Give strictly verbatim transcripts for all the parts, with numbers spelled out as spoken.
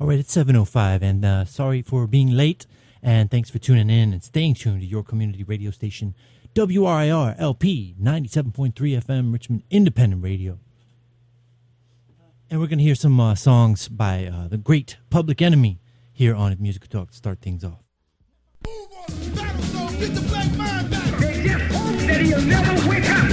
All right, it's seven oh five, and uh, sorry for being late, and thanks for tuning in and staying tuned to your community radio station, W R I R L P, ninety-seven point three F M, Richmond Independent Radio. And we're going to hear some uh, songs by uh, the great Public Enemy here on Musical Talk to start things off. Move on the battle zone, get the black mind back. They just hope that he'll never wake up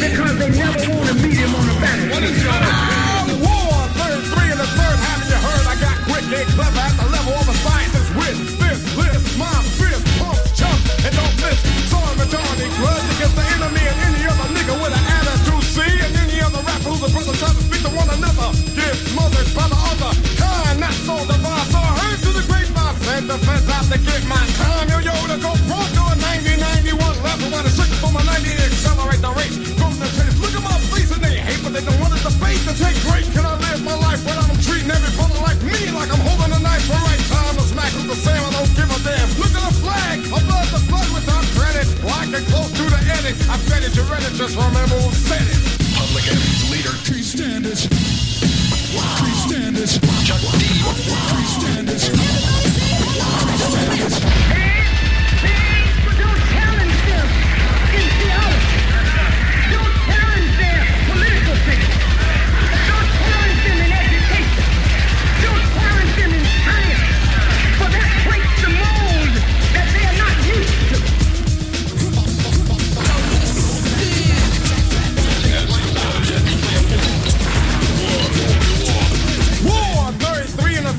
because they never want to meet him on the battle. What is your war? Third, three, and the third, haven't you heard? I got quick and clever at the level of a scientist with this list, my fist, pumps, jump, and don't miss. So I'm a Johnny Grudge against the enemy and any other nigga with an attitude, see? And any other rapper who's a brother trying to speak to one another. Get smothered by the other kind, not so divine. So I heard to the great boss and the fence out to get my time. Yo, yo, to go pro, do a ninety, ninety-one level. While the sugar for my ninety, accelerate the race. From the chase, look at my face and they hate, but they don't want it to face. To take great, can I live my life when I'm treating every brother like me, like I'm holding a knife. All right, time to smack with the same, I don't give a damn. Look at the flag, I blood the blood without credit. Lock it close to the edit. I said it, you read it, just remember who said it. Public Enemy's leader, Tree Standards. Tree Standards. Chuck D. Tree Standards. Everybody say hello. And, and, but don't challenge them in theology. Don't challenge their political things.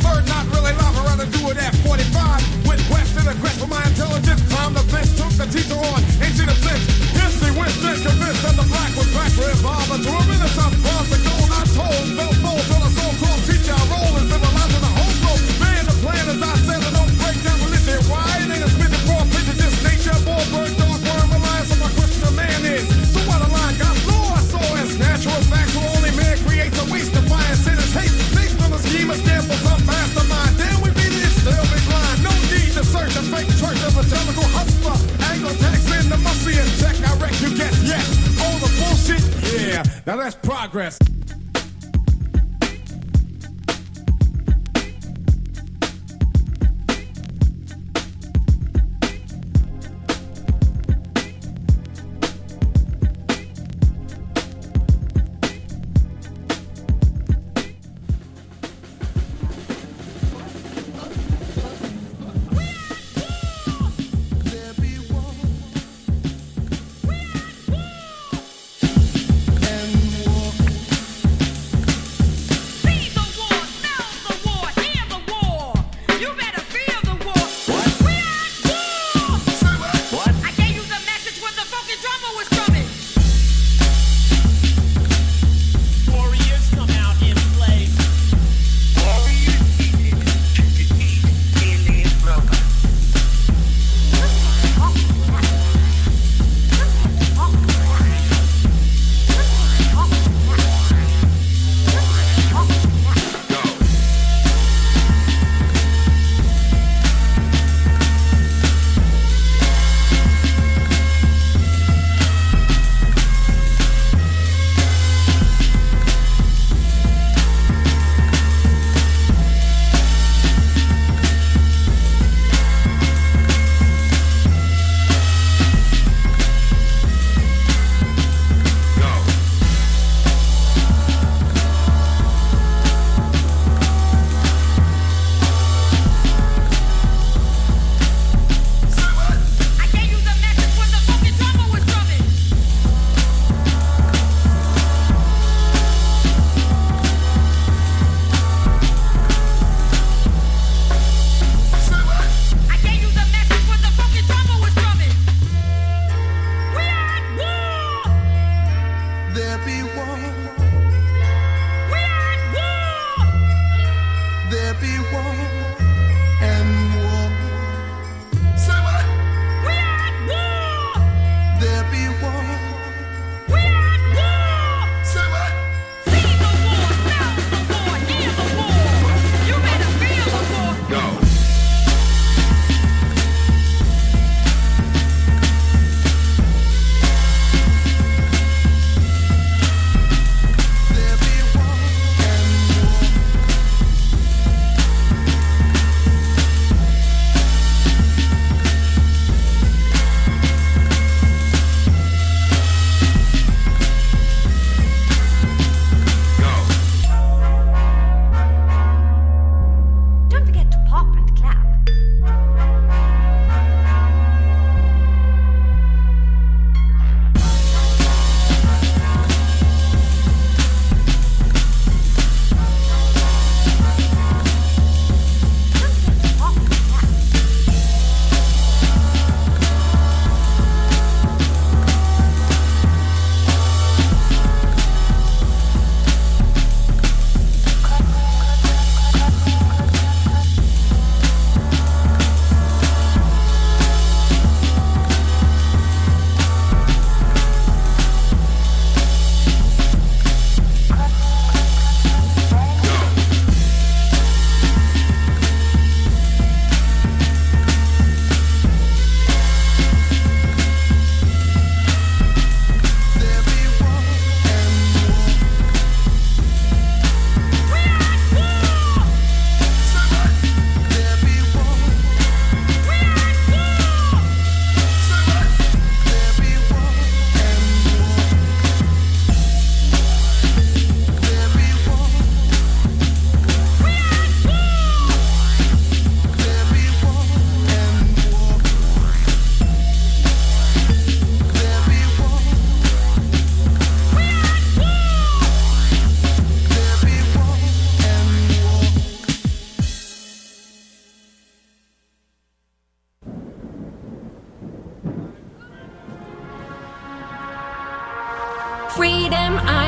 Third, not really love, I'd rather do it at forty-five. With Western aggress for my intelligence, time to flinch, took the teacher on, ain't seen a flinch. History went then convinced that the black was black, revolver to a renaissance, bronze the gold I told, felt bold, told a so-called teacher, I roll and civilizing the whole globe. Man, the plan as I said, I don't break down religion, why? It ain't a smitten for a picture, just nature, boy, bird, dog, worm, reliance on my Christian man is. So what a line got low, I saw as natural, factual, only man creates a waste, defiance in his hate, based on the scheme of scam for some mastermind, then we be this, they'll be blind. No need to search a fake church of a jellicle hustler. Anglo-Tex in the musty and check, I wreck you guess, yes. All the bullshit, yeah, now that's progress.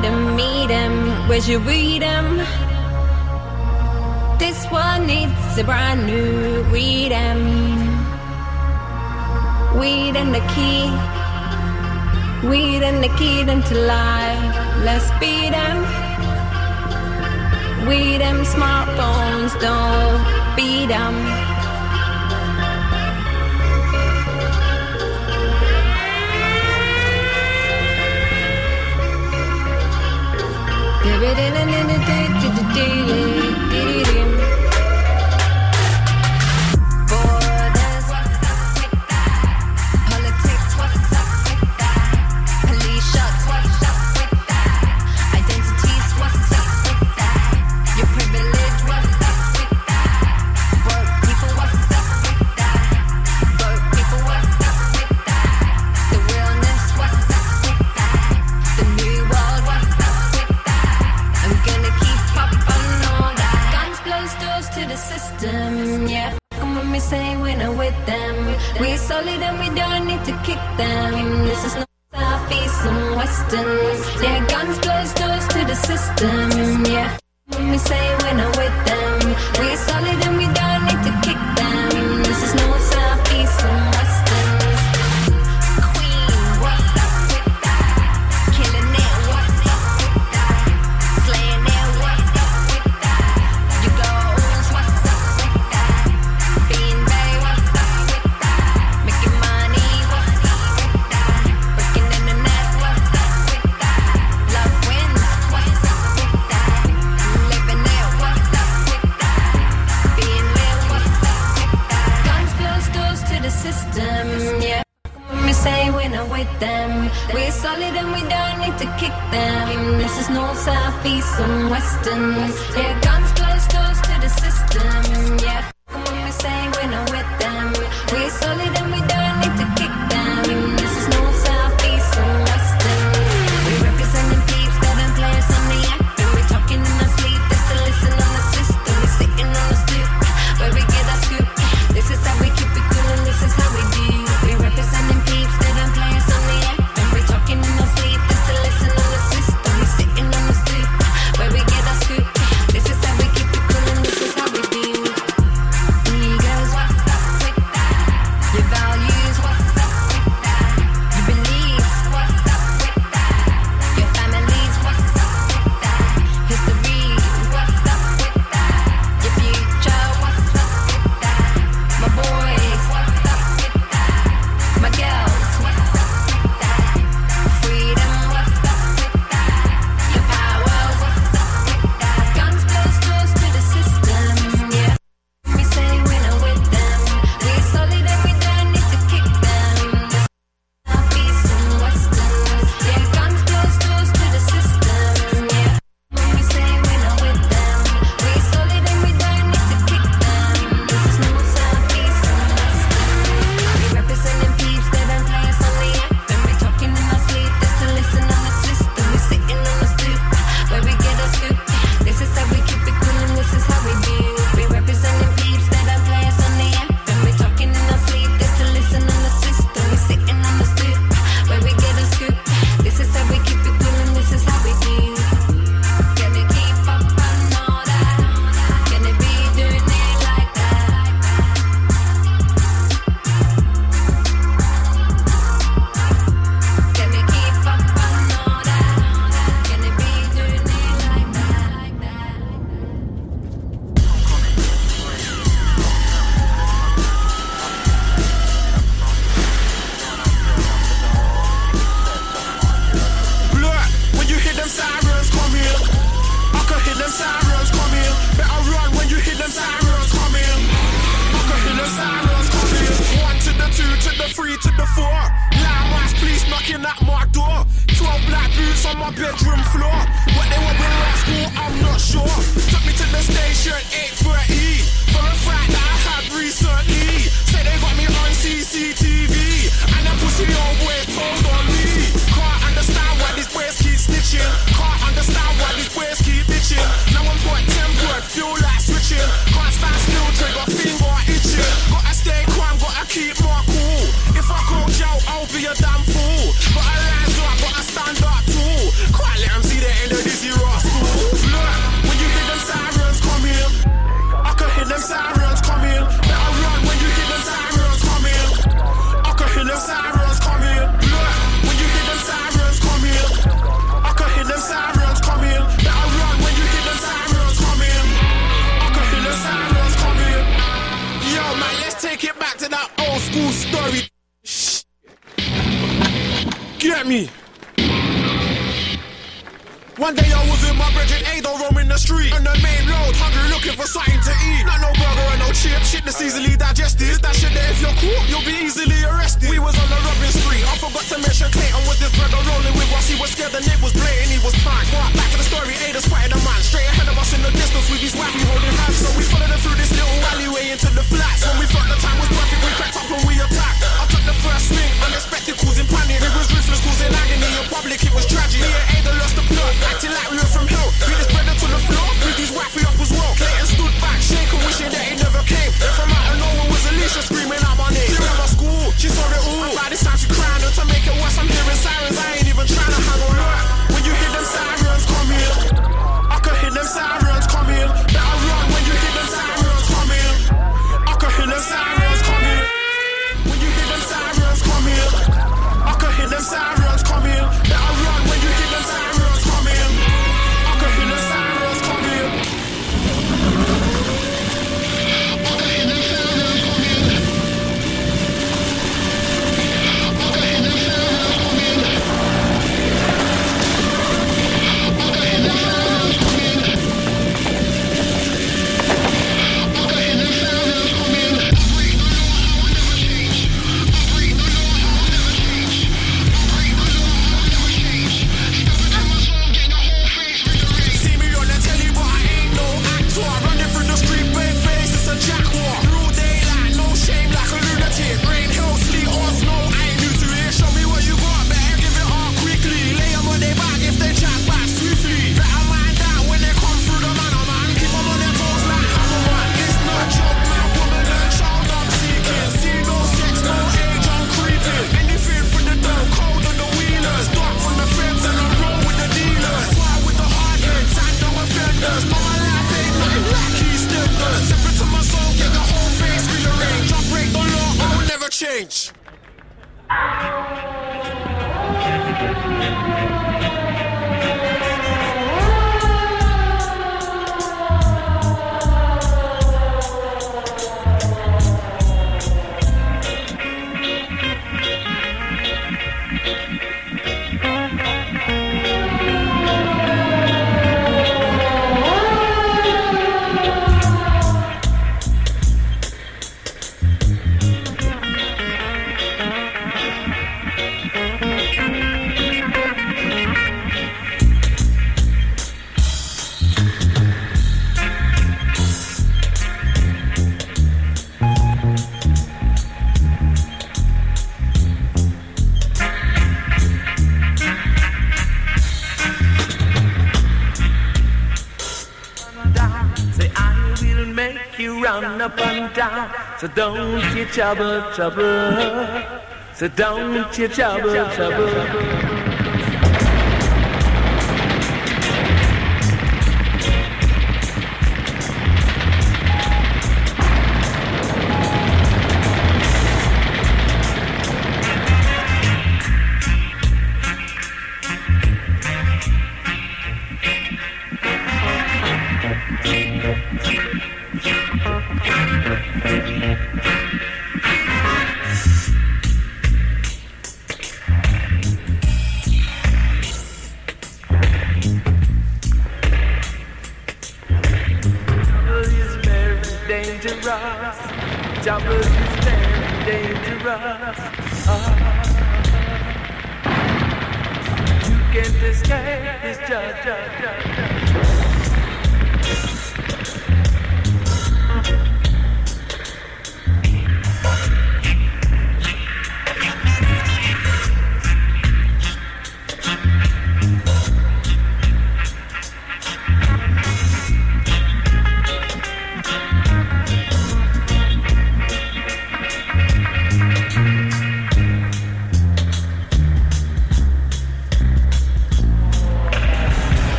try to meet him, where's your freedom? This one needs a brand new freedom. Weed and the key, weed and the key to life. Let's beat them. We them smartphones, don't beat them. Damn fool, but I rise up, but I stand up too. Can't let them see their me. One day I was in my bridging aid, though, roaming the street. On the main road, hungry, looking for something to eat. Not no burger and no chip, shit that's easily digested. That shit that if you're caught, you'll be easily arrested. We was on the Robin Street, I forgot to mention Clayton was this brother rolling with us. He was scared and it was blatant, he was punk. But back to the story, Ada's fighting a man. Straight ahead of us in the distance with his wife, we holding hands. So we followed him through this little alleyway into the flats. When we thought the time was perfect, we cracked up and we attacked. I took the first swing, unexpected, causing panic. It was ruthless, causing agony in public, it was tragic. Me and Ada lost the plot. Acting like we were from hell. We just spread it to the floor. We just whacked me up as well. Clayton stood back, shaking, wishing that he never came. And from out of nowhere was Alicia screaming out my name. She ran my school, she saw it all. By this time she crying, and to make it worse, I'm hearing sirens. I ain't even trying to hang around. When you hear them sirens come in, I can hear them sirens come in. Better run when you hear them sirens come in. I can hear them sirens come in. When you hear them sirens come in, I can hear them sirens come in. Better run when you hear them sirens. Change. So don't you trouble, trouble. So don't you trouble, trouble.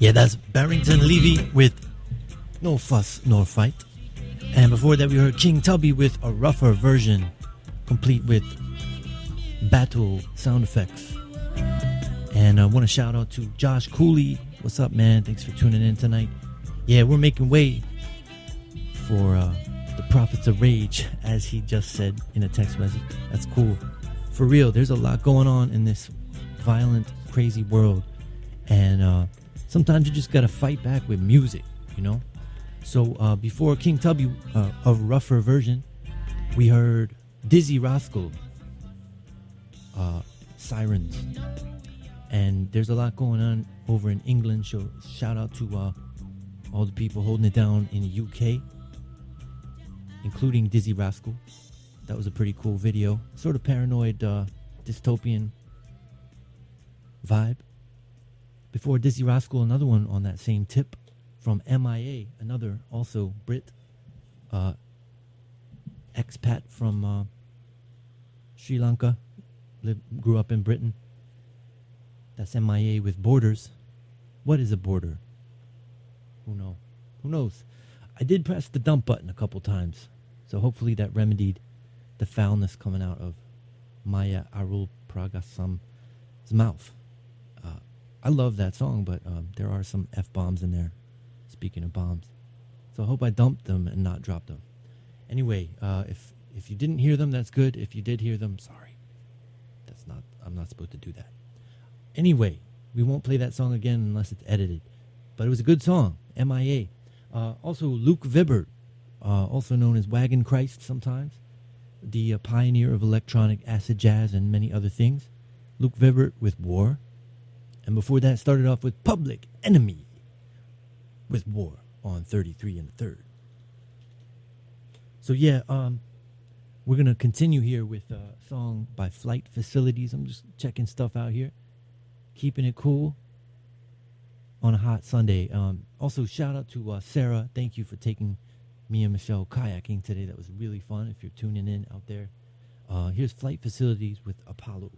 Yeah, that's Barrington Levy with No Fuss, Nor Fight. And before that, we heard King Tubby with a rougher version, complete with battle sound effects. And I want to shout out to Josh Cooley. What's up, man? Thanks for tuning in tonight. Yeah, we're making way for uh, the Prophets of Rage, as he just said in a text message. That's cool. For real, there's a lot going on in this violent, crazy world. And uh, sometimes you just got to fight back with music, you know? So uh, before King Tubby, uh, a rougher version, we heard Dizzee Rascal, uh, Sirens. And there's a lot going on over in England. So shout out to uh, all the people holding it down in the U K, including Dizzee Rascal. That was a pretty cool video. Sort of paranoid, uh, dystopian vibe. Before Dizzee Rascal, another one on that same tip from M I A, another also Brit, uh, expat from uh, Sri Lanka, lived, grew up in Britain. That's M I A with Borders. What is a border? Who know? Who knows? I did press the dump button a couple times, so hopefully that remedied the foulness coming out of Maya Arulpragasam's mouth. Uh, I love that song, but um, there are some F-bombs in there, speaking of bombs. So I hope I dumped them and not dropped them. Anyway, uh, if if you didn't hear them, that's good. If you did hear them, sorry. That's not. I'm not supposed to do that. Anyway, we won't play that song again unless it's edited. But it was a good song, M I A. Uh, also, Luke Vibert, uh, also known as Wagon Christ sometimes, the uh, pioneer of electronic acid jazz and many other things. Luke Vibert with War. And before that, started off with Public Enemy with War on thirty-three and the third. So yeah, um, we're going to continue here with a song by Flight Facilities. I'm just checking stuff out here. Keeping it cool on a hot Sunday. Um, also, shout out to uh, Sarah. Thank you for taking me and Michelle kayaking today. That was really fun if you're tuning in out there. Uh, here's Flight Facilities with Apollo.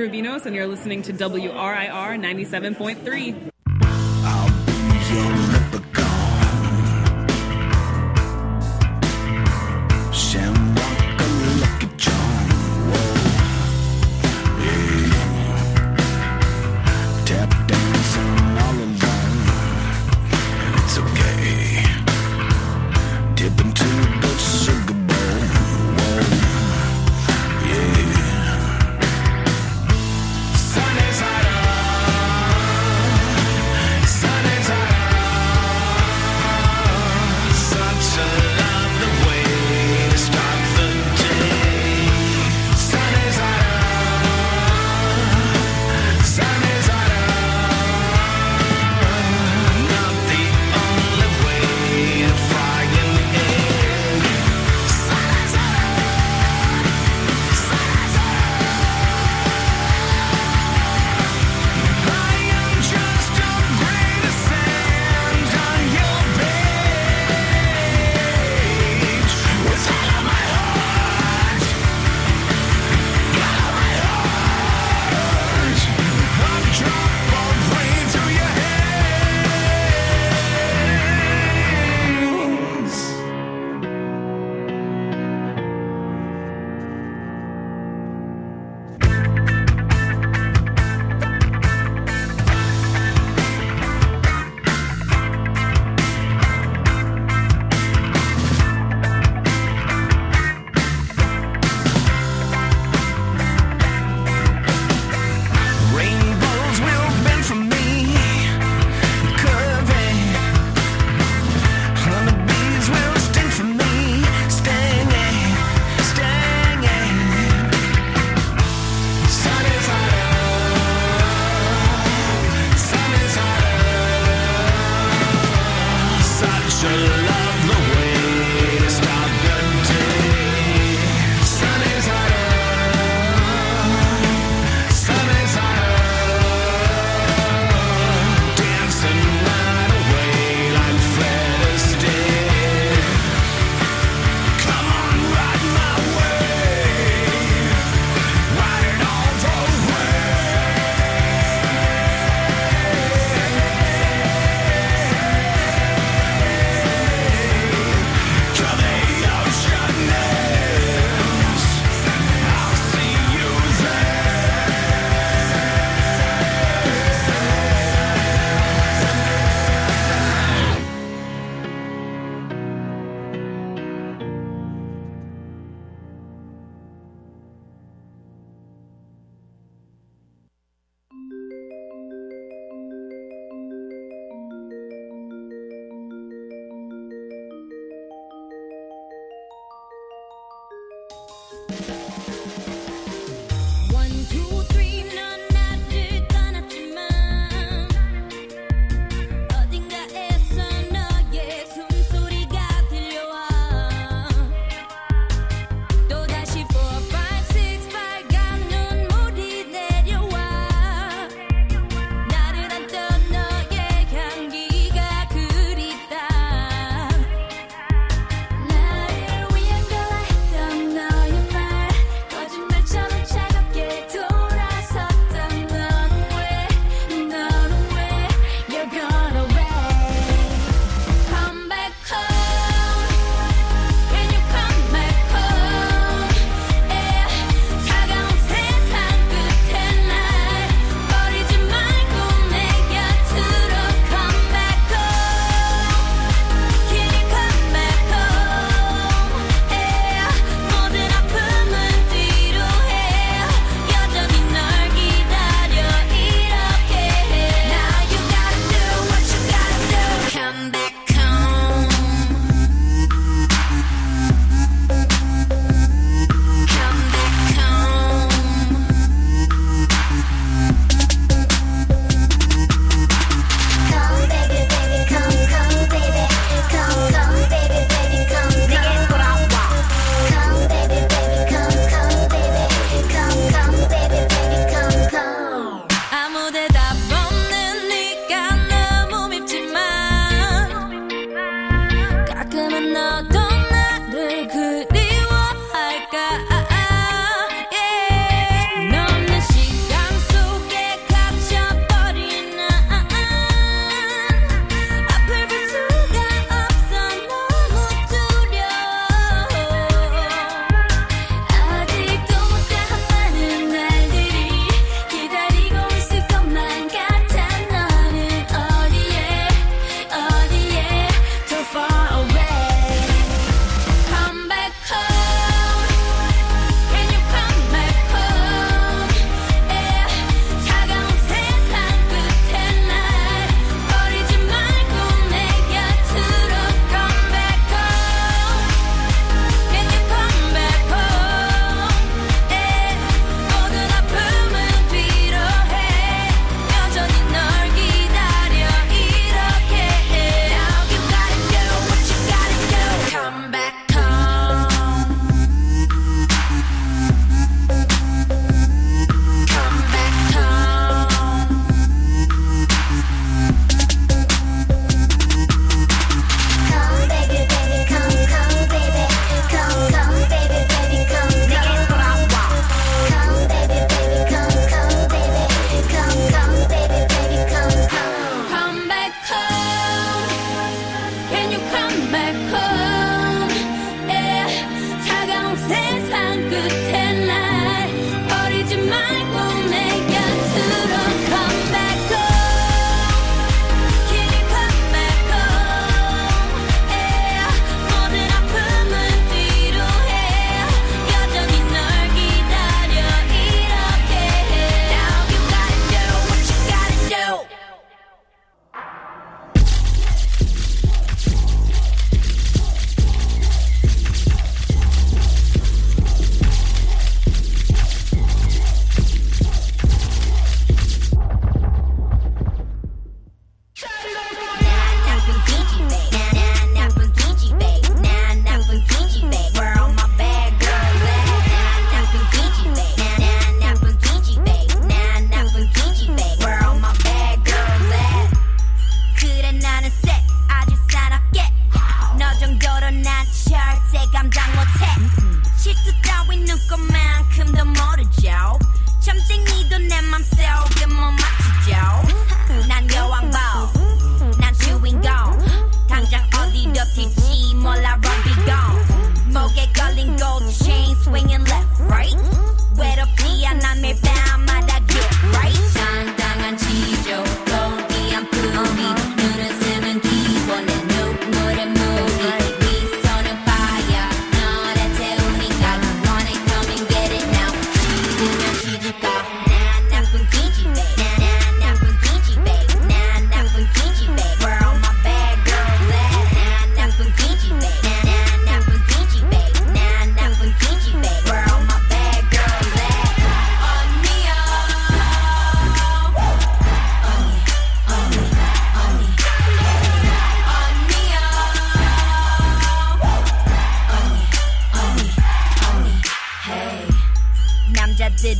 Rubinos, and you're listening to W R I R ninety-seven point three.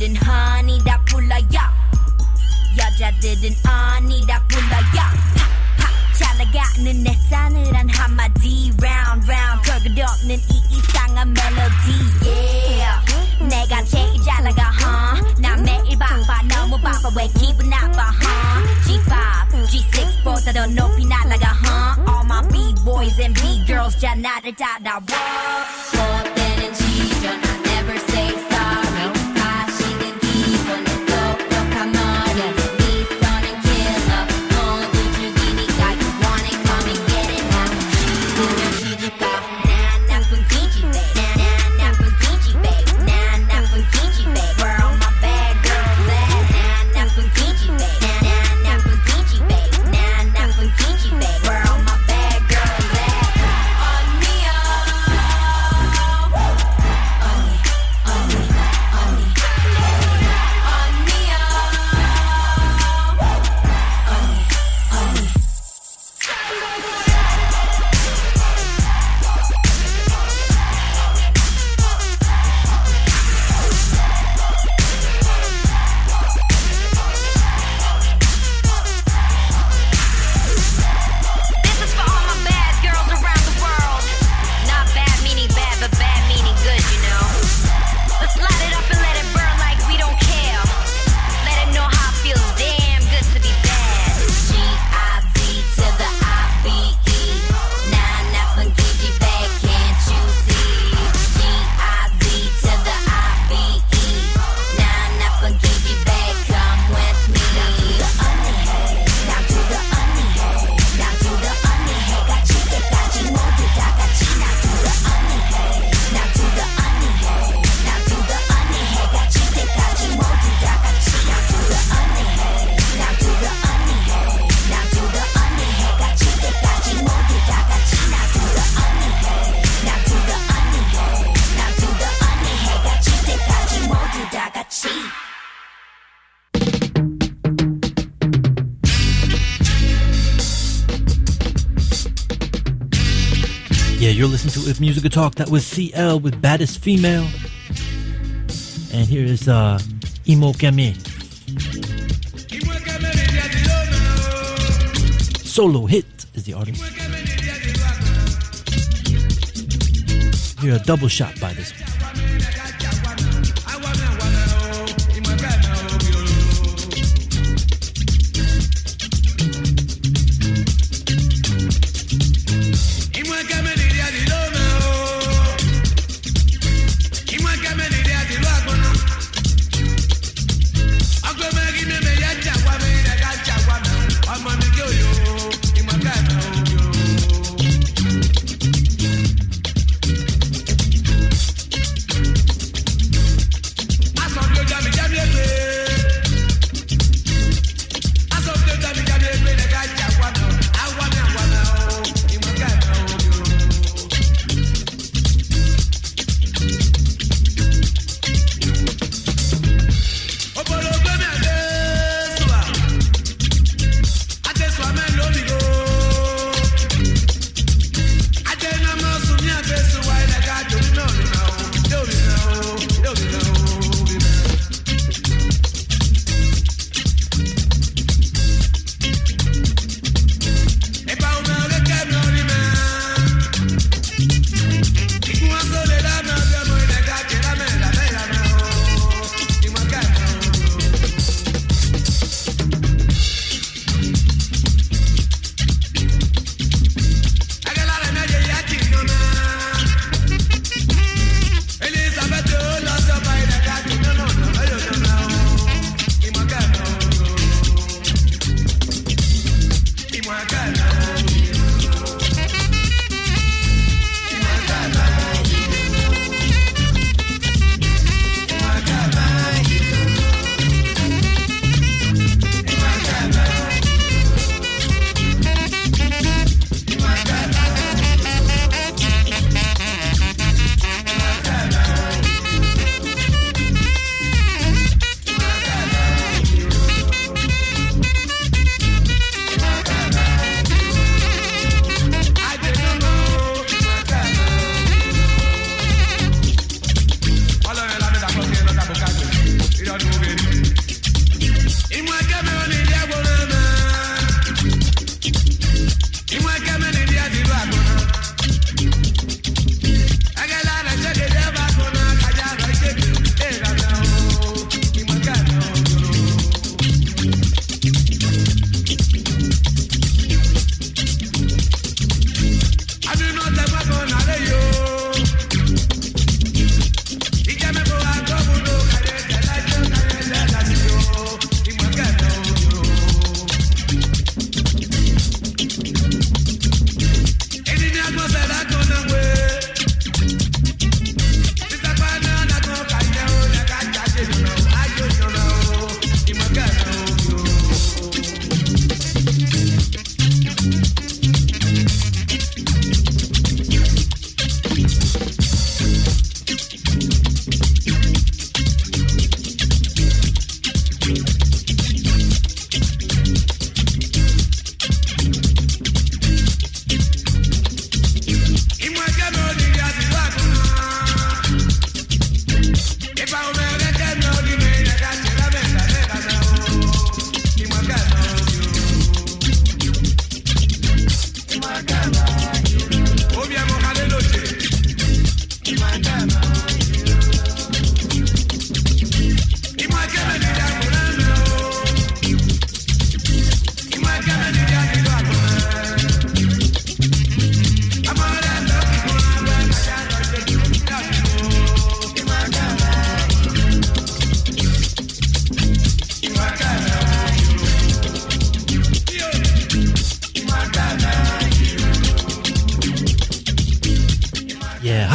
didn't honey that pulaya. 여자 didn't honey that pulaya. 잘나가는 내 싸늘한 한마디 round round 별거 없는 이 이상한 멜로디 yeah. 내가 제일 잘나가 huh? 나 매일 바빠 너무 바빠 왜 기분 나빠 huh? G five, G six보다 더 높이 날아가 huh? All my B-boys and B-girls 자 나를 따라와 뭐 때는 지전 I never say sorry 아시는 기분에 똑똑한 머리 You're listening to If Music Could Talk. That was C L with Baddest Female. And here is uh, Imo Kame. Solo Hit is the artist. You're a double shot by this one.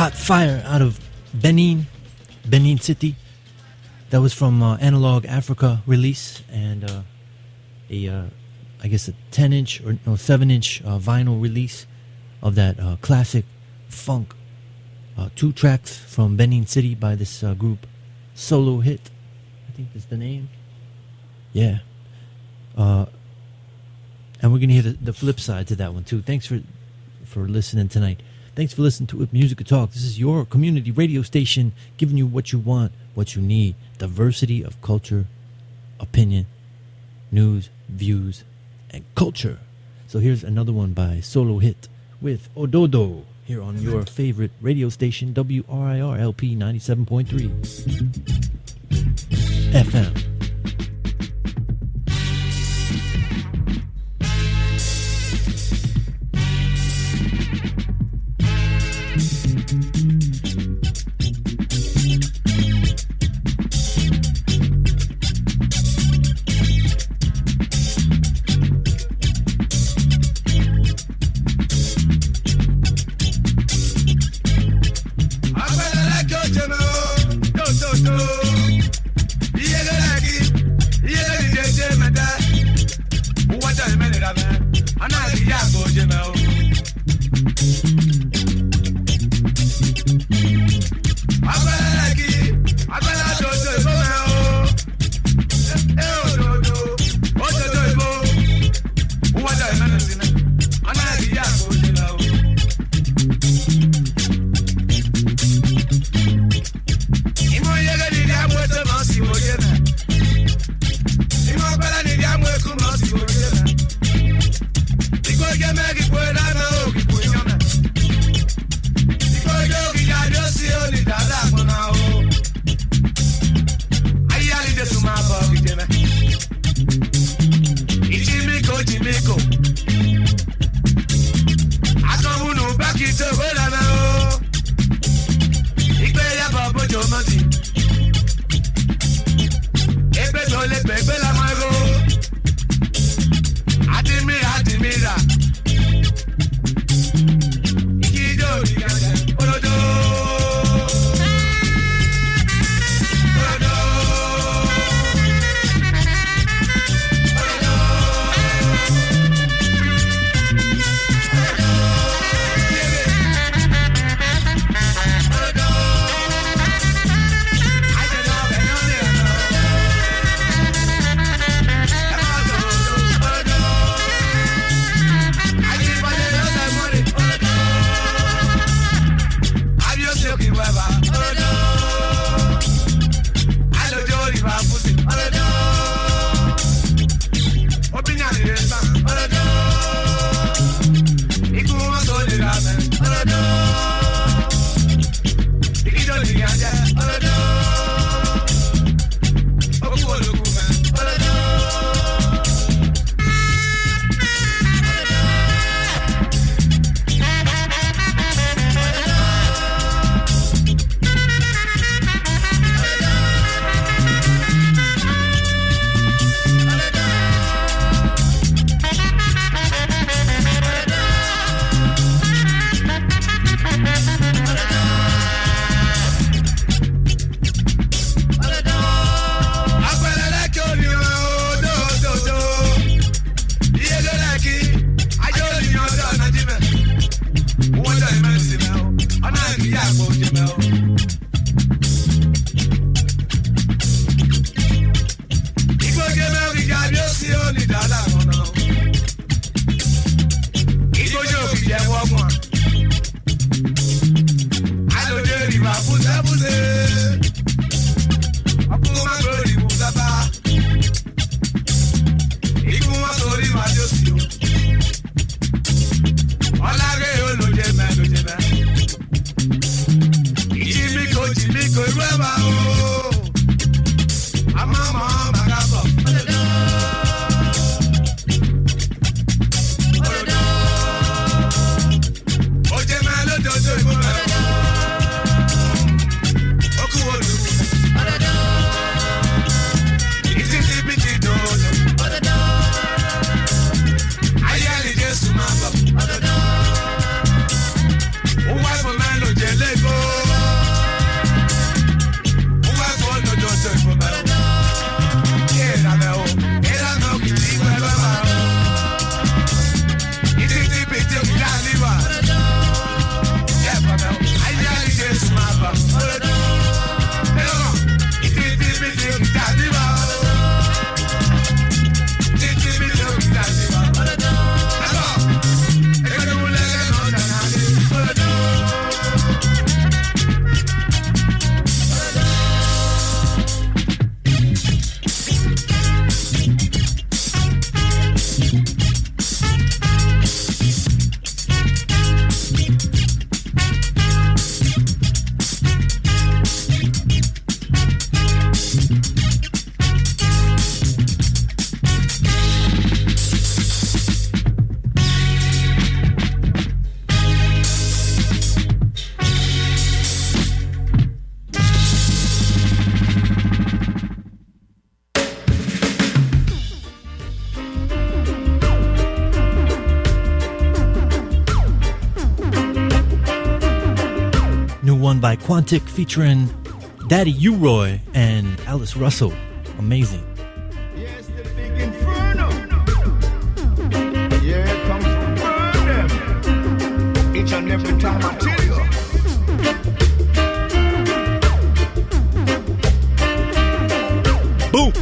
Hot Fire out of Benin, Benin City. That was from uh, Analog Africa release, and uh, a, uh, I guess a ten-inch or no seven-inch uh, vinyl release of that uh, classic funk. Uh, two tracks from Benin City by this uh, group, Solo Hit, I think that's the name. Yeah, uh, and we're gonna hear the, the flip side to that one too. Thanks for for listening tonight. Thanks for listening to It Musical Talk. This is your community radio station, giving you what you want, what you need. Diversity of culture, opinion, news, views, and culture. So here's another one by Solo Hit with Ododo here on your favorite radio station, W R I R L P ninety-seven point three F M. Don't, don't, don't. Yeah, like it. Down by Quantic featuring Daddy U-Roy and Alice Russell. Amazing. Yes, the big inferno. Yeah, it comes to burn them. Each and every time I tell you. Boom.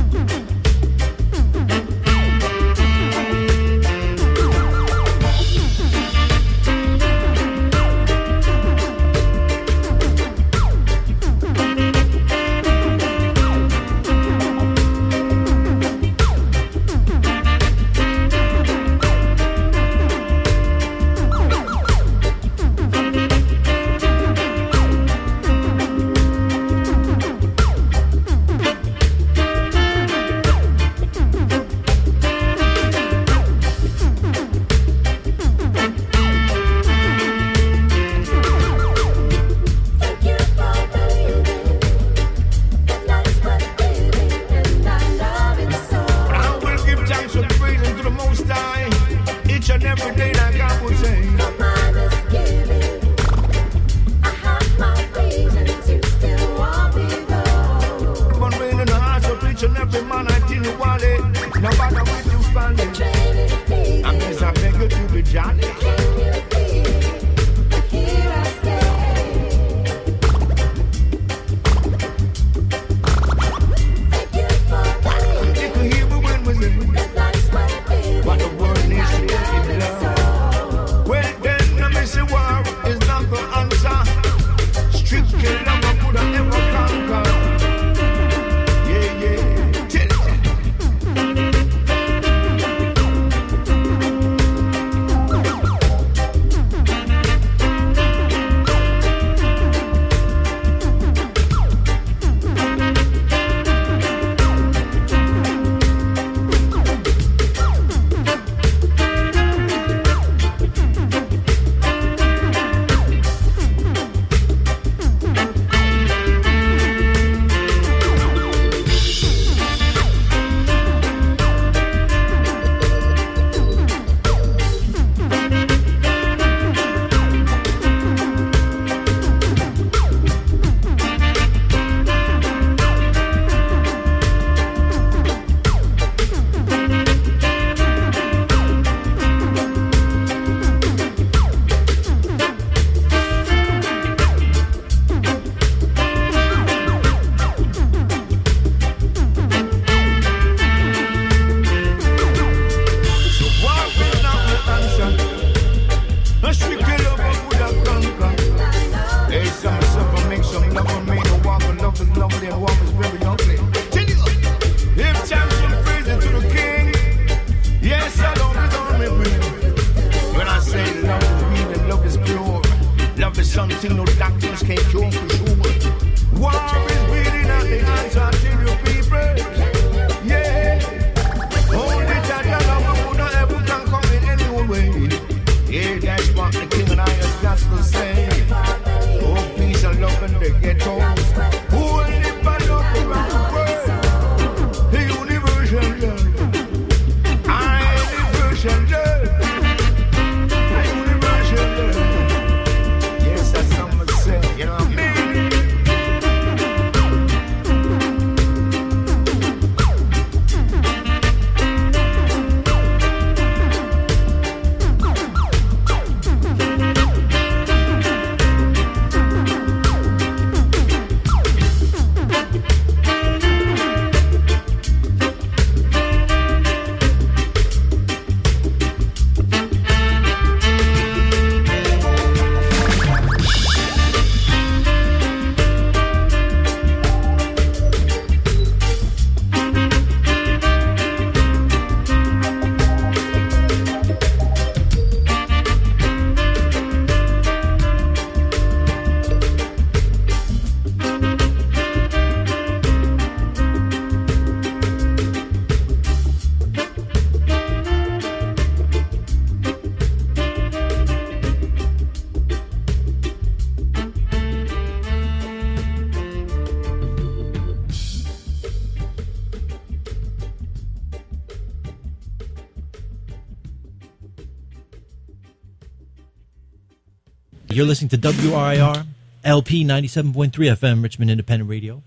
You're listening to W R I R L P ninety-seven point three F M, Richmond Independent Radio.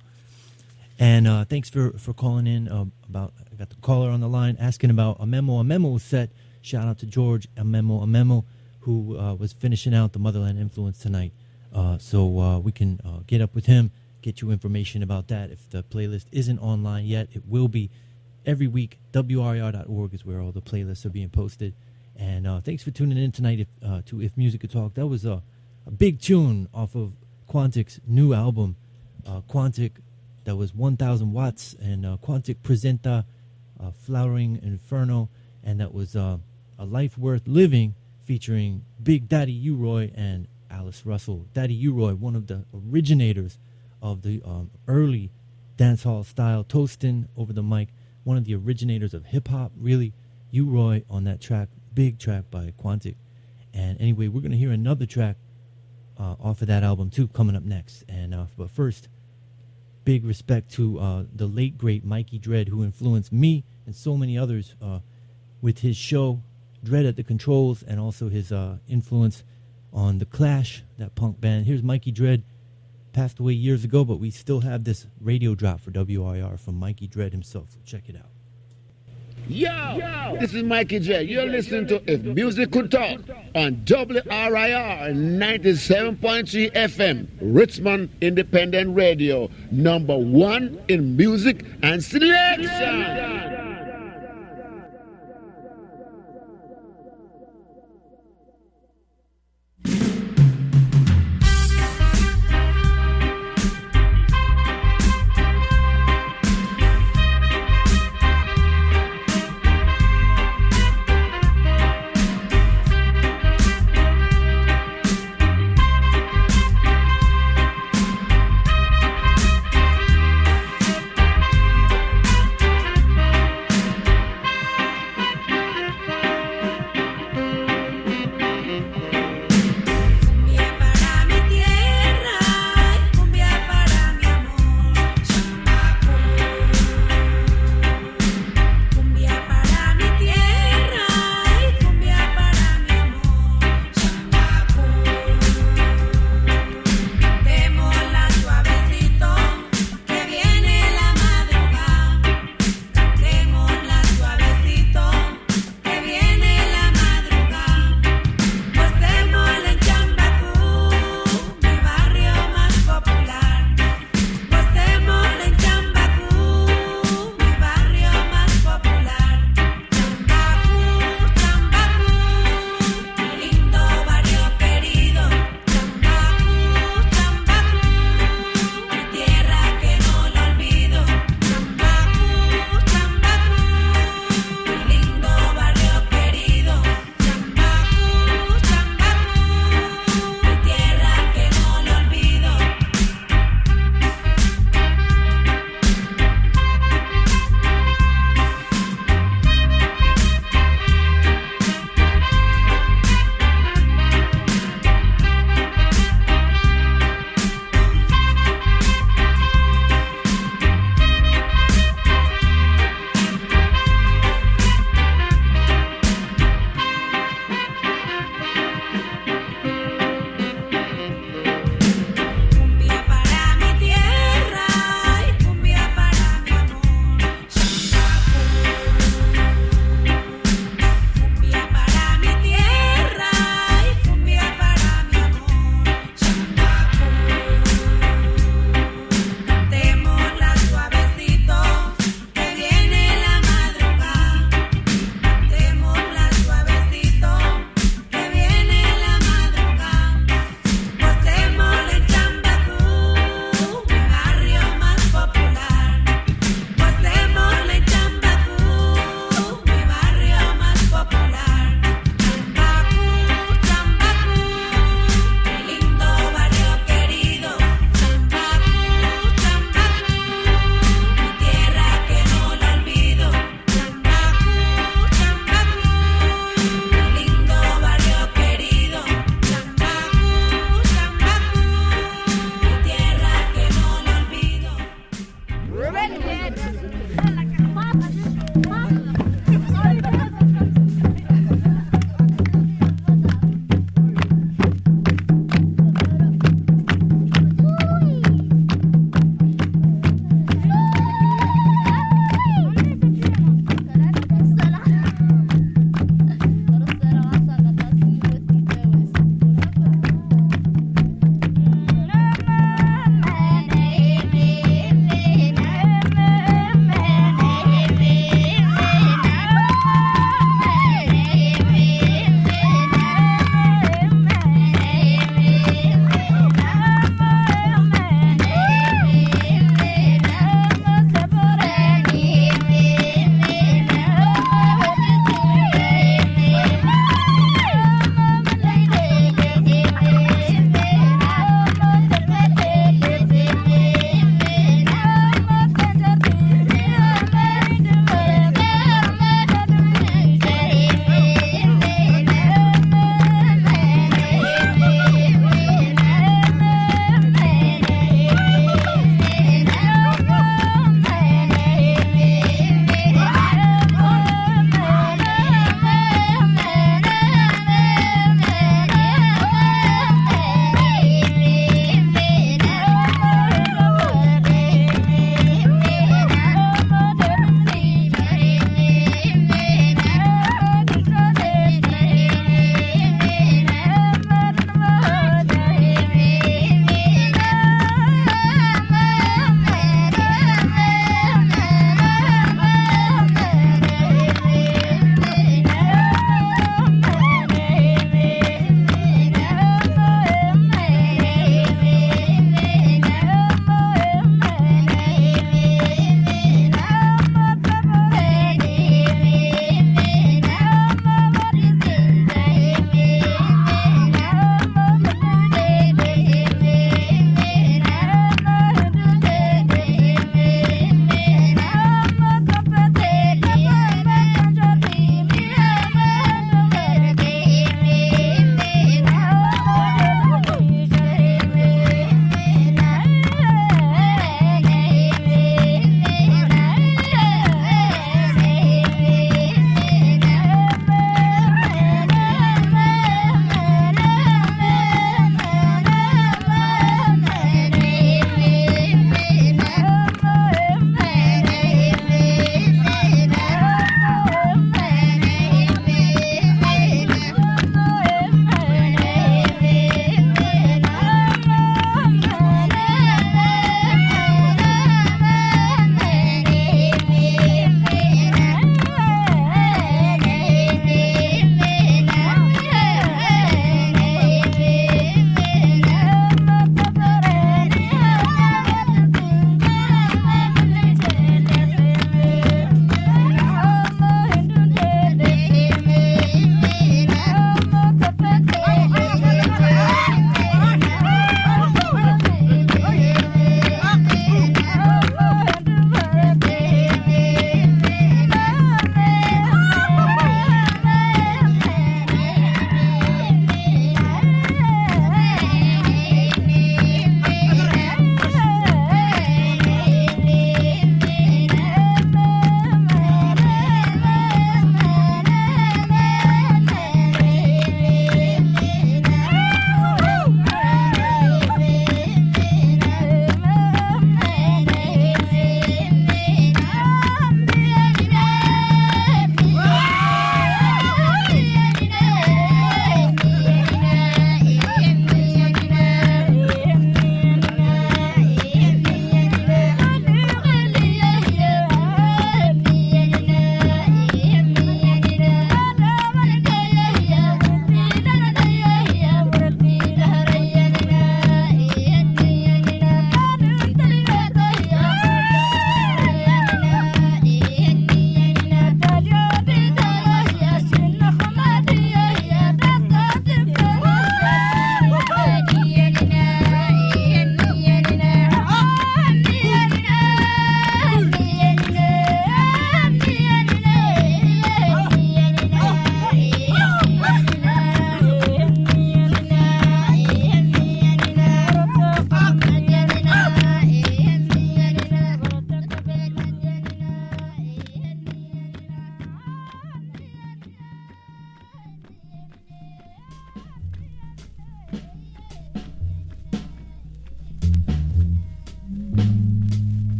And uh, thanks for, for calling in. Uh, about I got the caller on the line asking about a memo. A memo was set. Shout out to George. A memo. A memo who uh, was finishing out the Motherland Influence tonight. Uh, so uh, we can uh, get up with him, get you information about that. If the playlist isn't online yet, it will be every week. W R I R dot org is where all the playlists are being posted. And uh, thanks for tuning in tonight if, uh, to If Music Could Talk. That was a, a big tune off of Quantic's new album, uh, Quantic. That was one thousand Watts, and uh, Quantic Presenta, uh, Flowering Inferno, and that was uh, A Life Worth Living featuring Big Daddy U-Roy and Alice Russell. Daddy U-Roy, one of the originators of the um, early dancehall style, toasting over the mic, one of the originators of hip-hop, really, U-Roy on that track, big track by Quantic. And anyway, we're going to hear another track uh, off of that album, too, coming up next. And uh, but first, big respect to uh, the late, great Mikey Dread, who influenced me and so many others uh, with his show, Dread at the Controls, and also his uh, influence on The Clash, that punk band. Here's Mikey Dread, passed away years ago, but we still have this radio drop for W R I R from Mikey Dread himself, so check it out. Yo, Yo. This is Mikey Dread. You're listening to If Music Could Talk on W R I R ninety-seven point three F M, Richmond Independent Radio, number one in music and selection.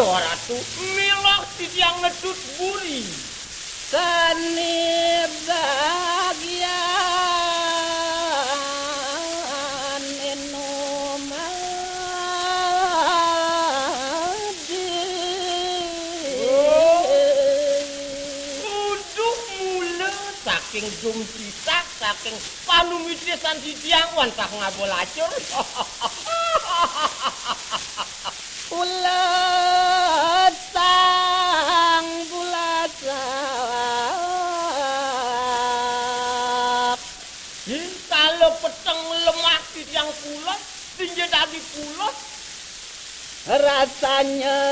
doratu milok titiang necut buri seni bagian enomadi uduh mula saking jumpisak saking panumitrisan titiang wansak ngabol acur Bulatang, bulatang kalau peteng lemah yang pulas, tinggi dari pulas rasanya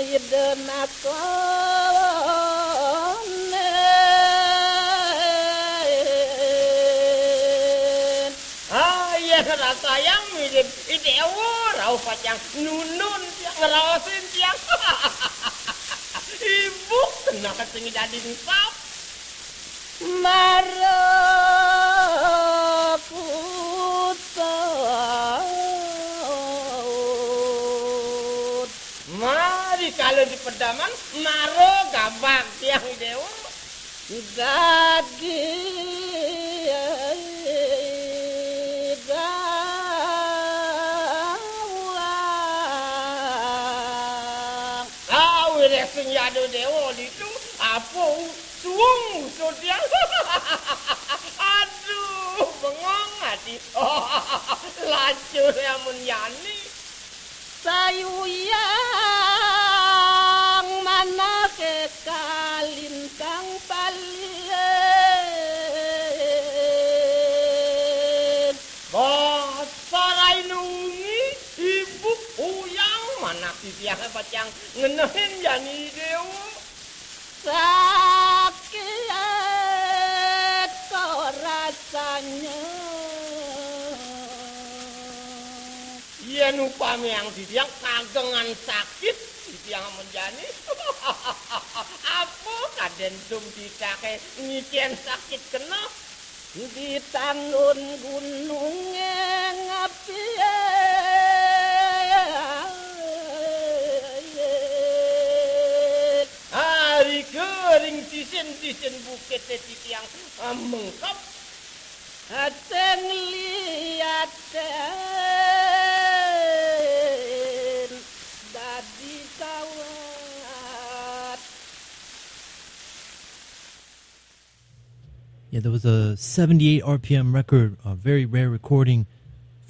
yedenaklah sayang mirip idewo rauh pacang nunun yang ngerawasin tiang ibu kena ketinggi dari nisab marokutut mari kalau di pedaman maro gampang tiang idewo jadi Senjado dewa itu apa suung sosial aduh bengong hati lacur yang menyani sayu yang mana kekalintang palin bosorai nungi ibu uyang mana titiang pacang ngenehin jani sakit kau rasanya iya nupami yang didiang kagengan sakit didiang menjani apa kaden dum dikake ngicen sakit kena di tanun gunungnya ngapie Hari kering tisen-tisen bukit titi yang mengkap Hateng liaten Dadi kawat Yeah, there was a seventy-eight R P M record, a very rare recording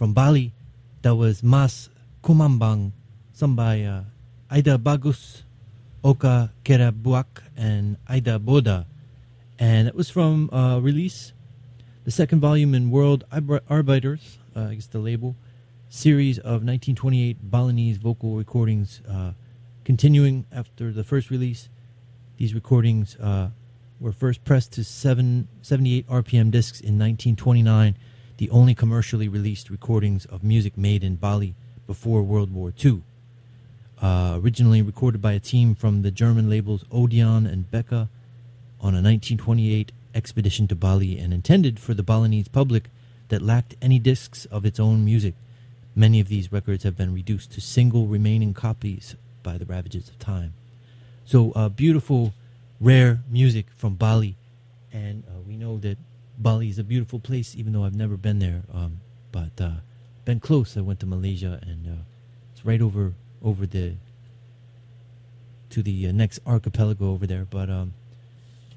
from Bali. That was Mas Kumambang, sung by uh, Ida Bagus Oka Kerebuak and Aida Boda, and it was from uh, release the second volume in World Arbiters, uh, I guess the label, series of nineteen twenty-eight Balinese vocal recordings, uh, continuing after the first release. These recordings uh, were first pressed to seven seventy-eight R P M discs in nineteen twenty-nine, the only commercially released recordings of music made in Bali before World War Two. Uh, originally recorded by a team from the German labels Odeon and Beka on a nineteen twenty-eight expedition to Bali and intended for the Balinese public that lacked any discs of its own music. Many of these records have been reduced to single remaining copies by the ravages of time. So uh, beautiful, rare music from Bali, and uh, we know that Bali is a beautiful place, even though I've never been there, um, but uh, been close. I went to Malaysia, and uh, it's right over over the to the uh, next archipelago over there, but um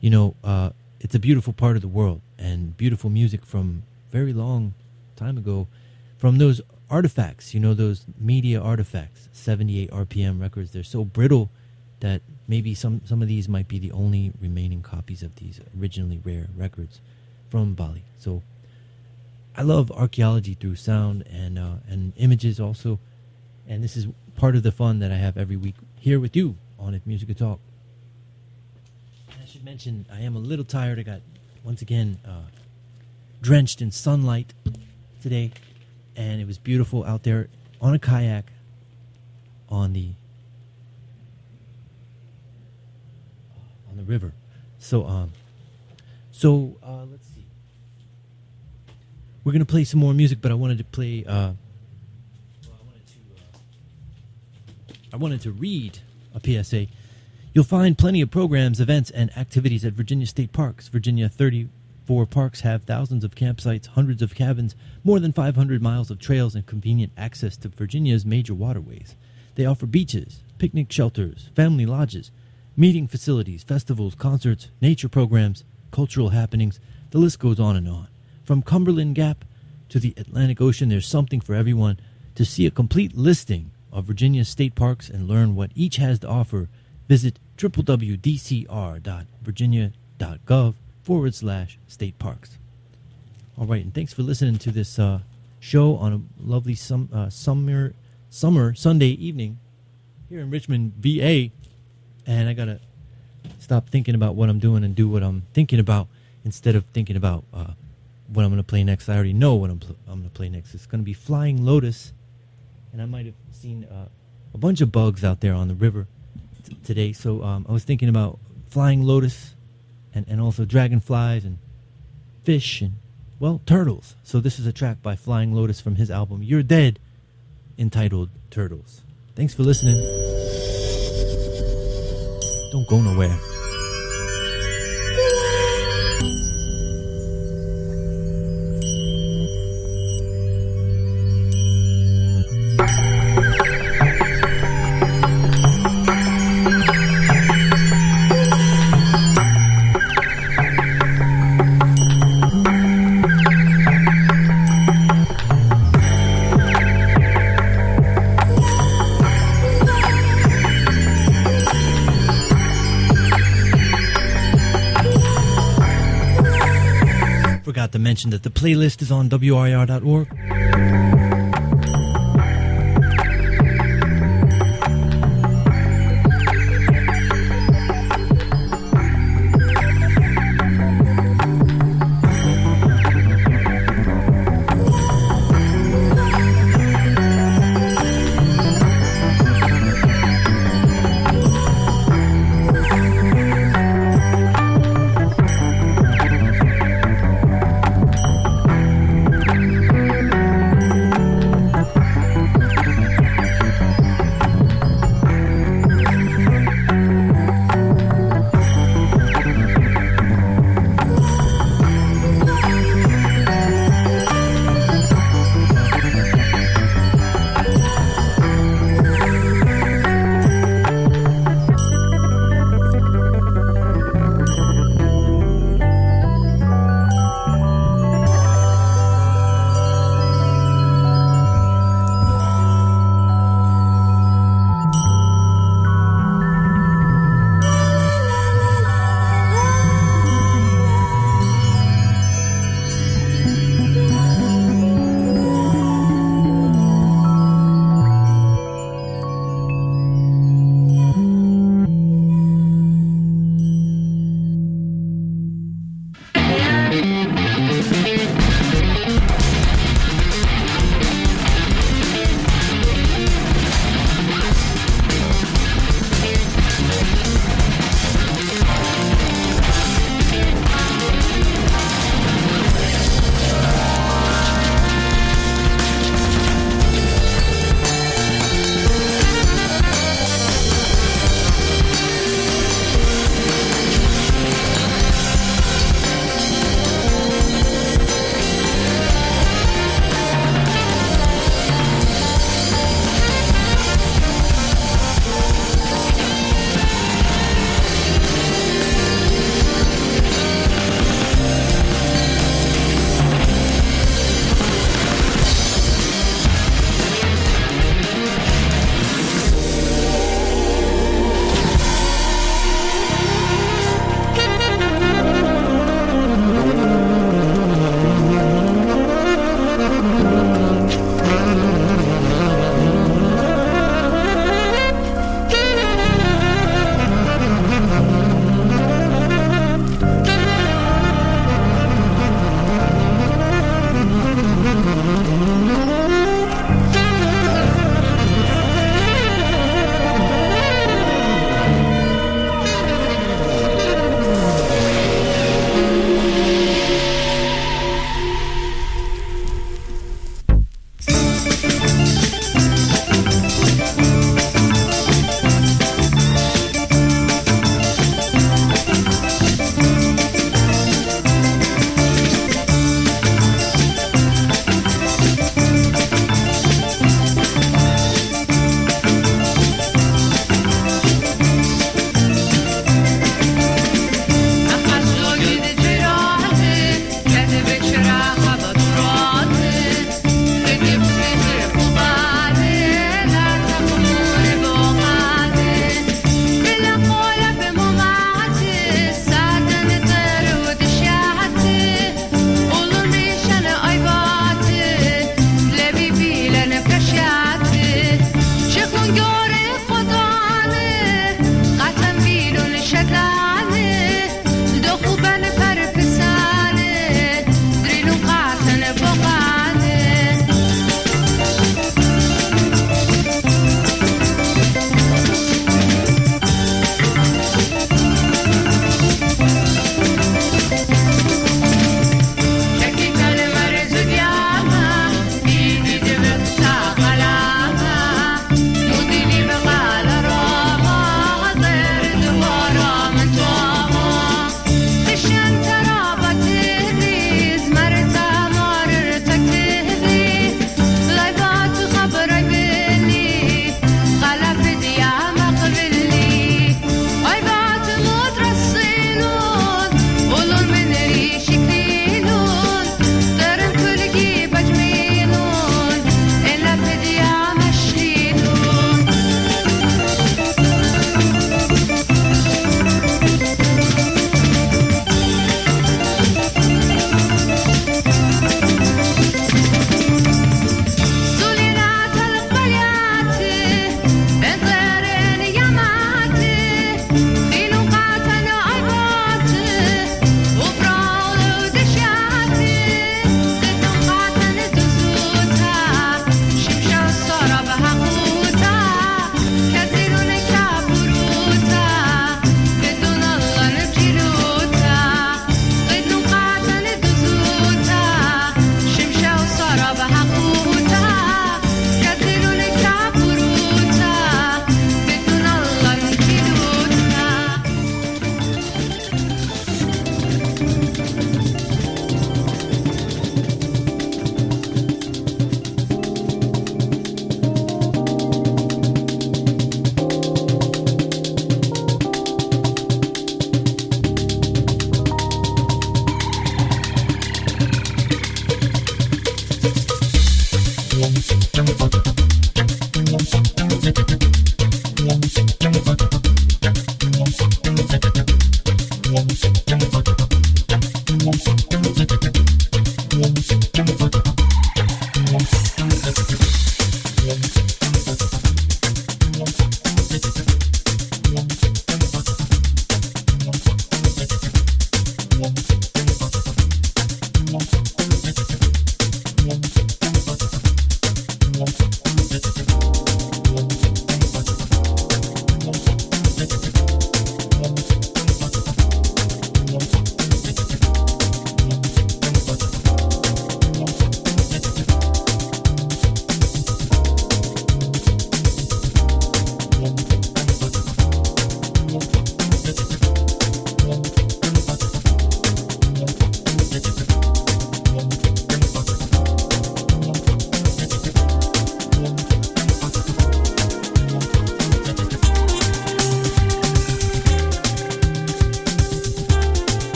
you know uh it's a beautiful part of the world, and beautiful music from very long time ago, from those artifacts, you know, those media artifacts. Seventy-eight R P M records, they're so brittle that maybe some some of these might be the only remaining copies of these originally rare records from Bali. So I love archaeology through sound and uh and images also, and this is part of the fun that I have every week here with you on If Music Could Talk. And I should mention, I am a little tired. I got, once again, uh, drenched in sunlight today, and it was beautiful out there on a kayak on the on the river. So, um, so uh, let's see. We're gonna play some more music, but I wanted to play. Uh, I wanted to read a P S A. You'll find plenty of programs, events, and activities at Virginia State Parks. Virginia thirty-four parks have thousands of campsites, hundreds of cabins, more than five hundred miles of trails, and convenient access to Virginia's major waterways. They offer beaches, picnic shelters, family lodges, meeting facilities, festivals, concerts, nature programs, cultural happenings. The list goes on and on. From Cumberland Gap to the Atlantic Ocean, there's something for everyone. To see a complete listing of Virginia State Parks and learn what each has to offer, visit www.dcr.virginia.gov forward slash state parks. All right, and thanks for listening to this uh, show on a lovely sum, uh, summer summer Sunday evening here in Richmond, V A. And I got to stop thinking about what I'm doing and do what I'm thinking about instead of thinking about uh, what I'm going to play next. I already know what I'm, pl- I'm going to play next. It's going to be Flying Lotus. And I might have seen uh, a bunch of bugs out there on the river t- today. So um, I was thinking about Flying Lotus and, and also dragonflies and fish and, well, turtles. So this is a track by Flying Lotus from his album, You're Dead, entitled Turtles. Thanks for listening. Don't go nowhere. Mention that the playlist is on W R I R dot org.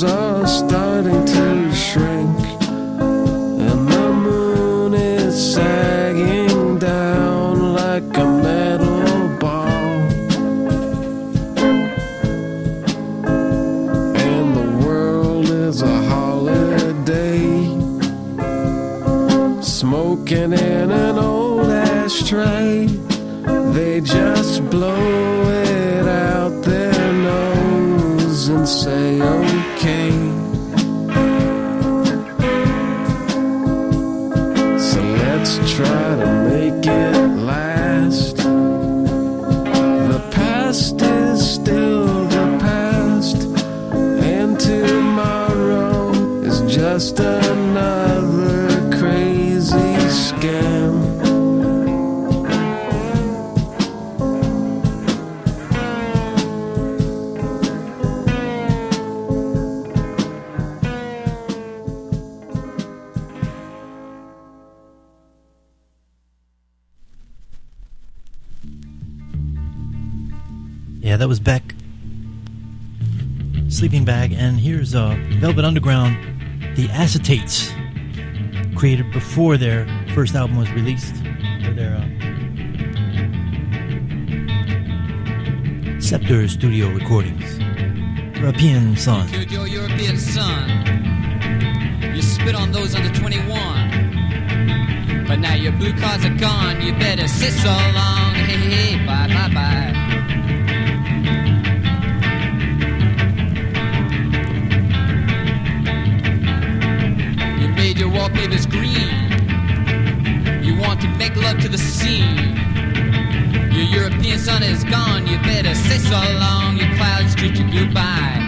candles are starting to shrink, and the moon is sagging down like a metal ball, and the world is a holiday, smoking in an old ashtray. They just blow it out their nose and say okay. So let's try to make it last. The past is still the past, and tomorrow is just another crazy scam. Yeah, that was Beck, Sleeping Bag, and here's uh, Velvet Underground, the Acetates, created before their first album was released, or their uh, Scepter Studio recordings. European Sun. Dude, your European Sun, you spit on those under twenty-one, but now your blue cards are gone, you better sit so long, hey, hey, hey, bye, bye, bye. Your wallpaper's green. You want to make love to the sea. Your European sun is gone. You better say so long. Your clouds drift you blue by.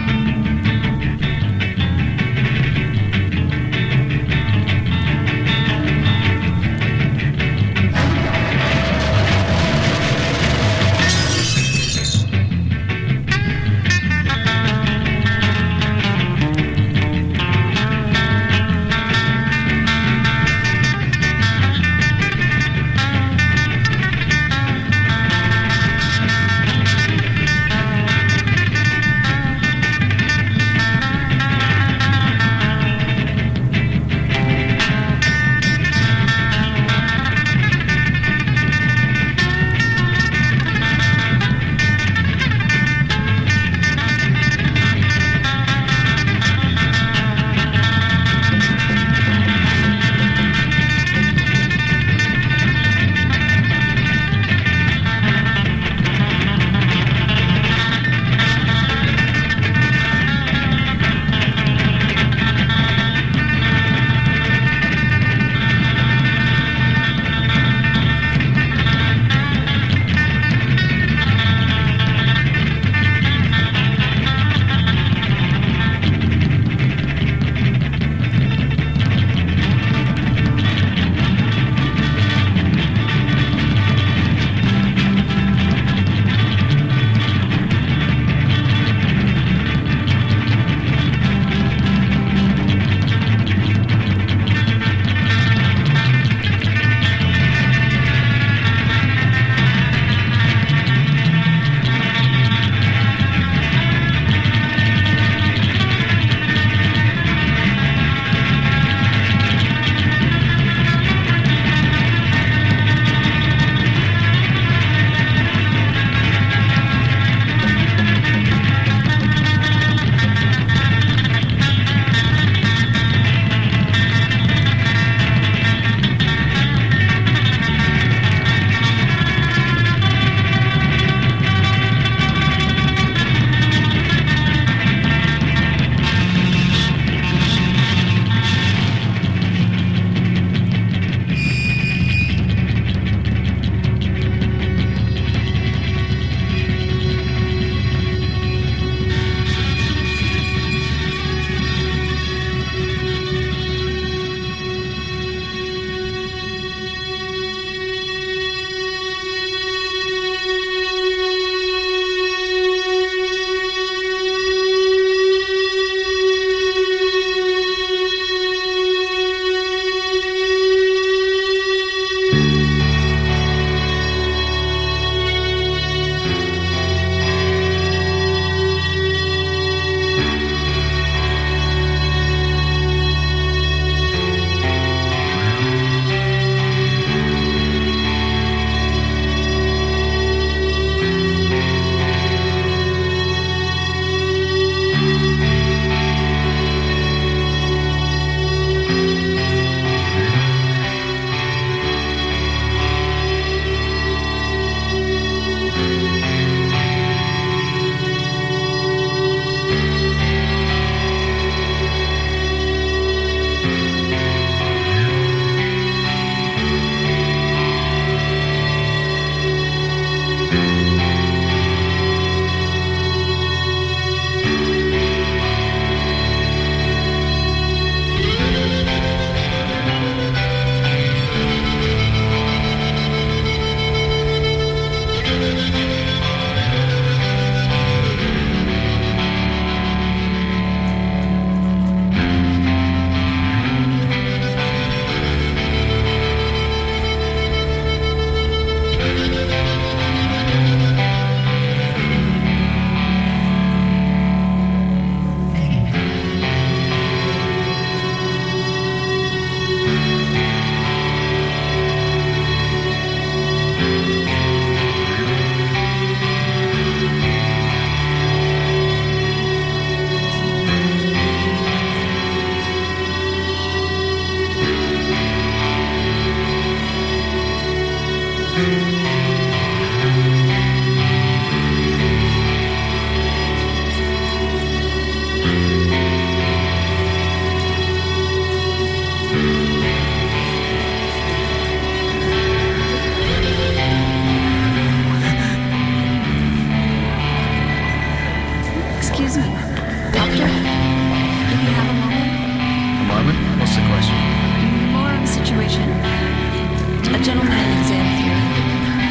a gentleman in exam theory.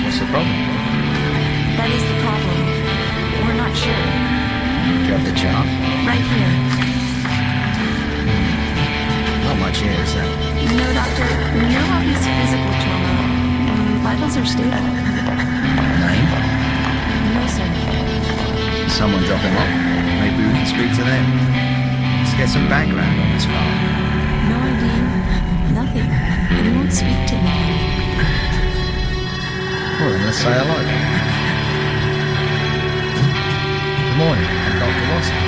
What's the problem? That is the problem. We're not sure. Do you have the job? Right here. Not much here, is that? No, doctor. No obvious physical trauma. Um, vitals are stable. Nine? No, sir. Someone drop him off. Maybe we can speak to them. Let's get some background on this file. No idea. Nothing. And he won't speak to anyone. Well, then let's say hello. Good morning. I'm Doctor Watson.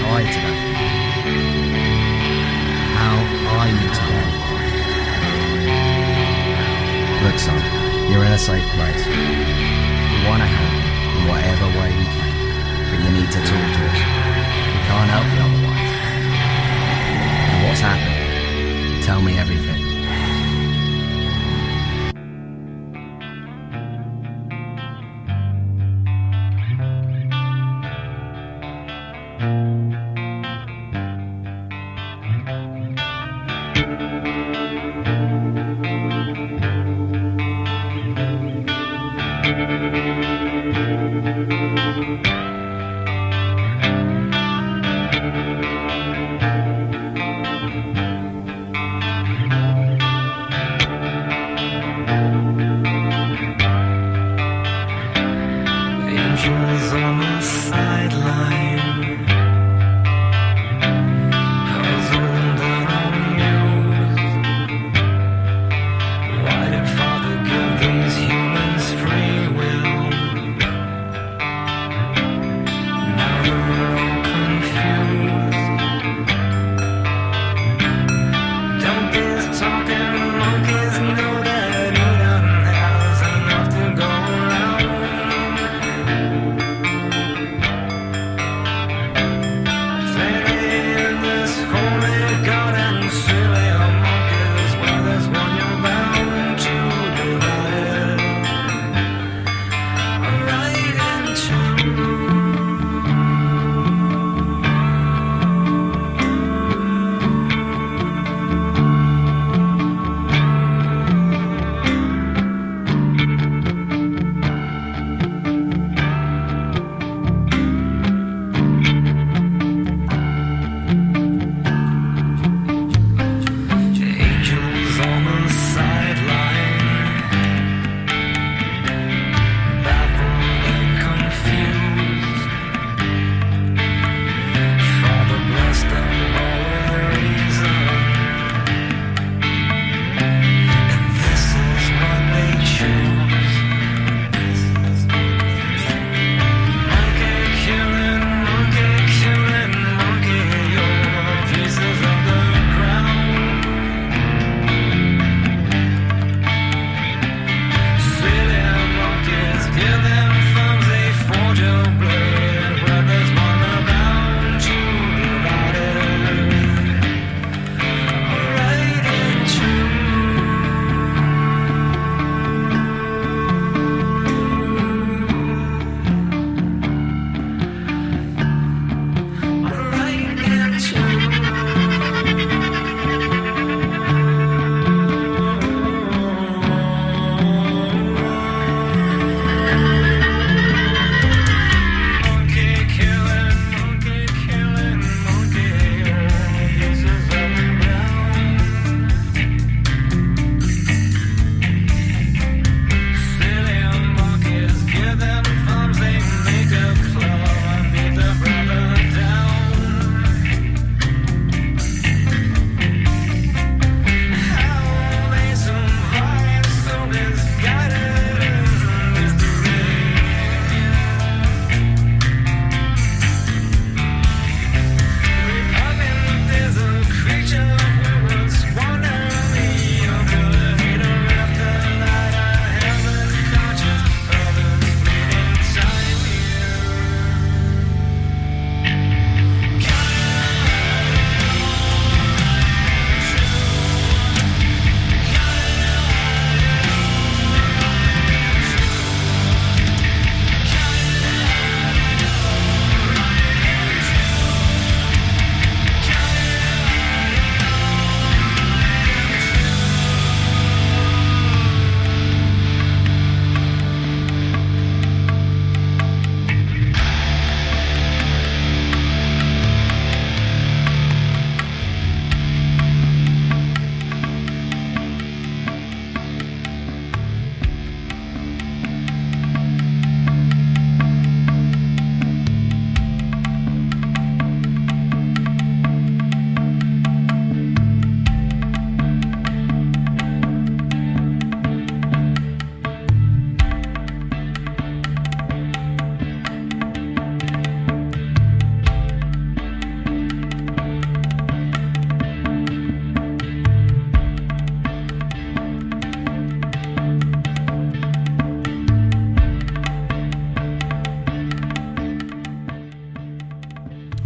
How are you today? How are you today? Look, son, you're in a safe place. We want to help you in whatever way we can. But you need to talk to us. We can't help you otherwise. And what's happened? Tell me everything.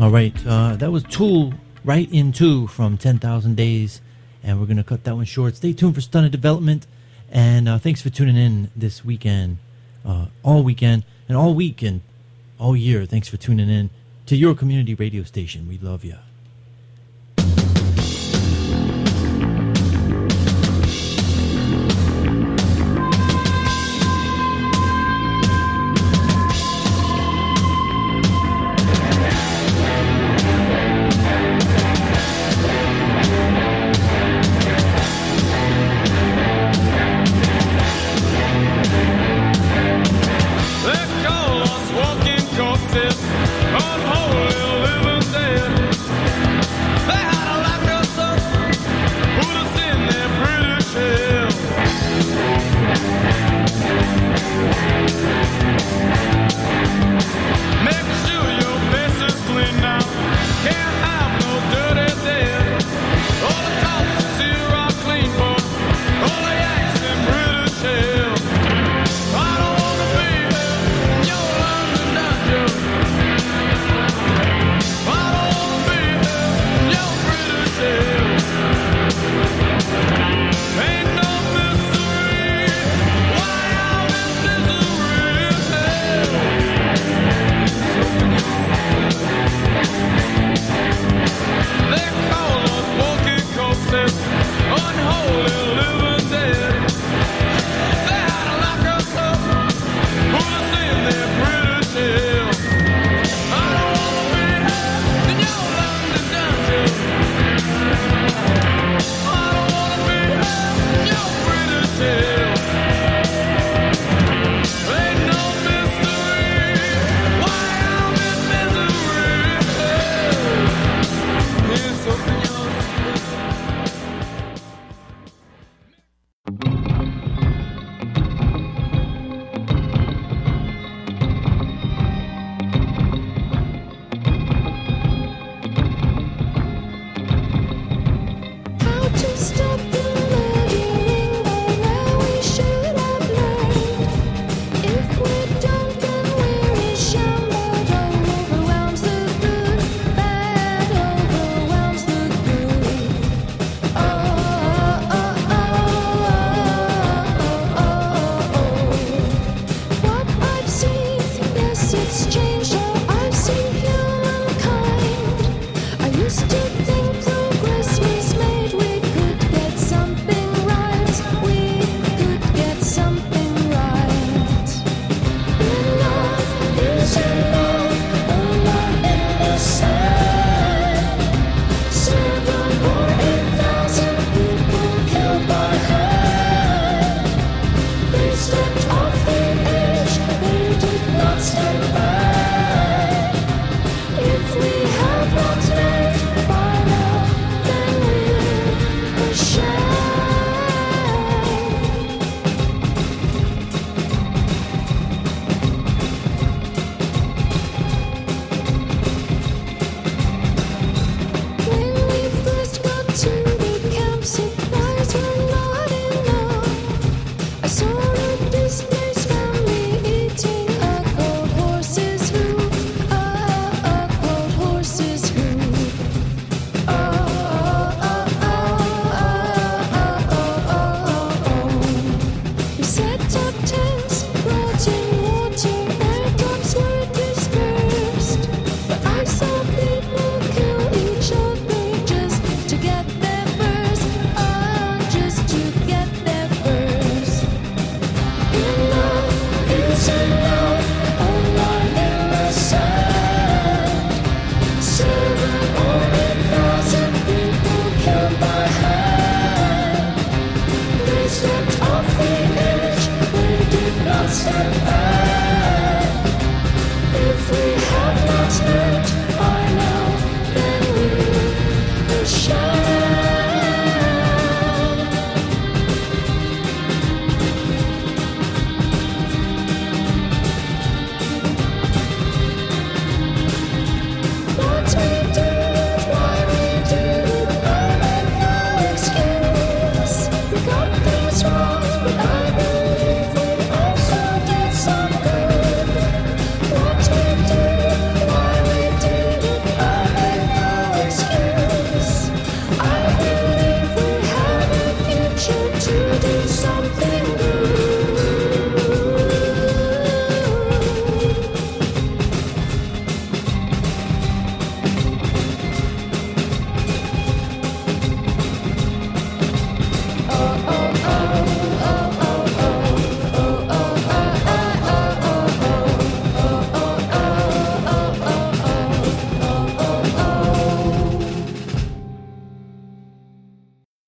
All right, uh, that was Tool, Right Into, from ten thousand Days, and we're going to cut that one short. Stay tuned for Stunted Development, and uh, thanks for tuning in this weekend, uh, all weekend, and all week, and all year. Thanks for tuning in to your community radio station. We love you. Stand back.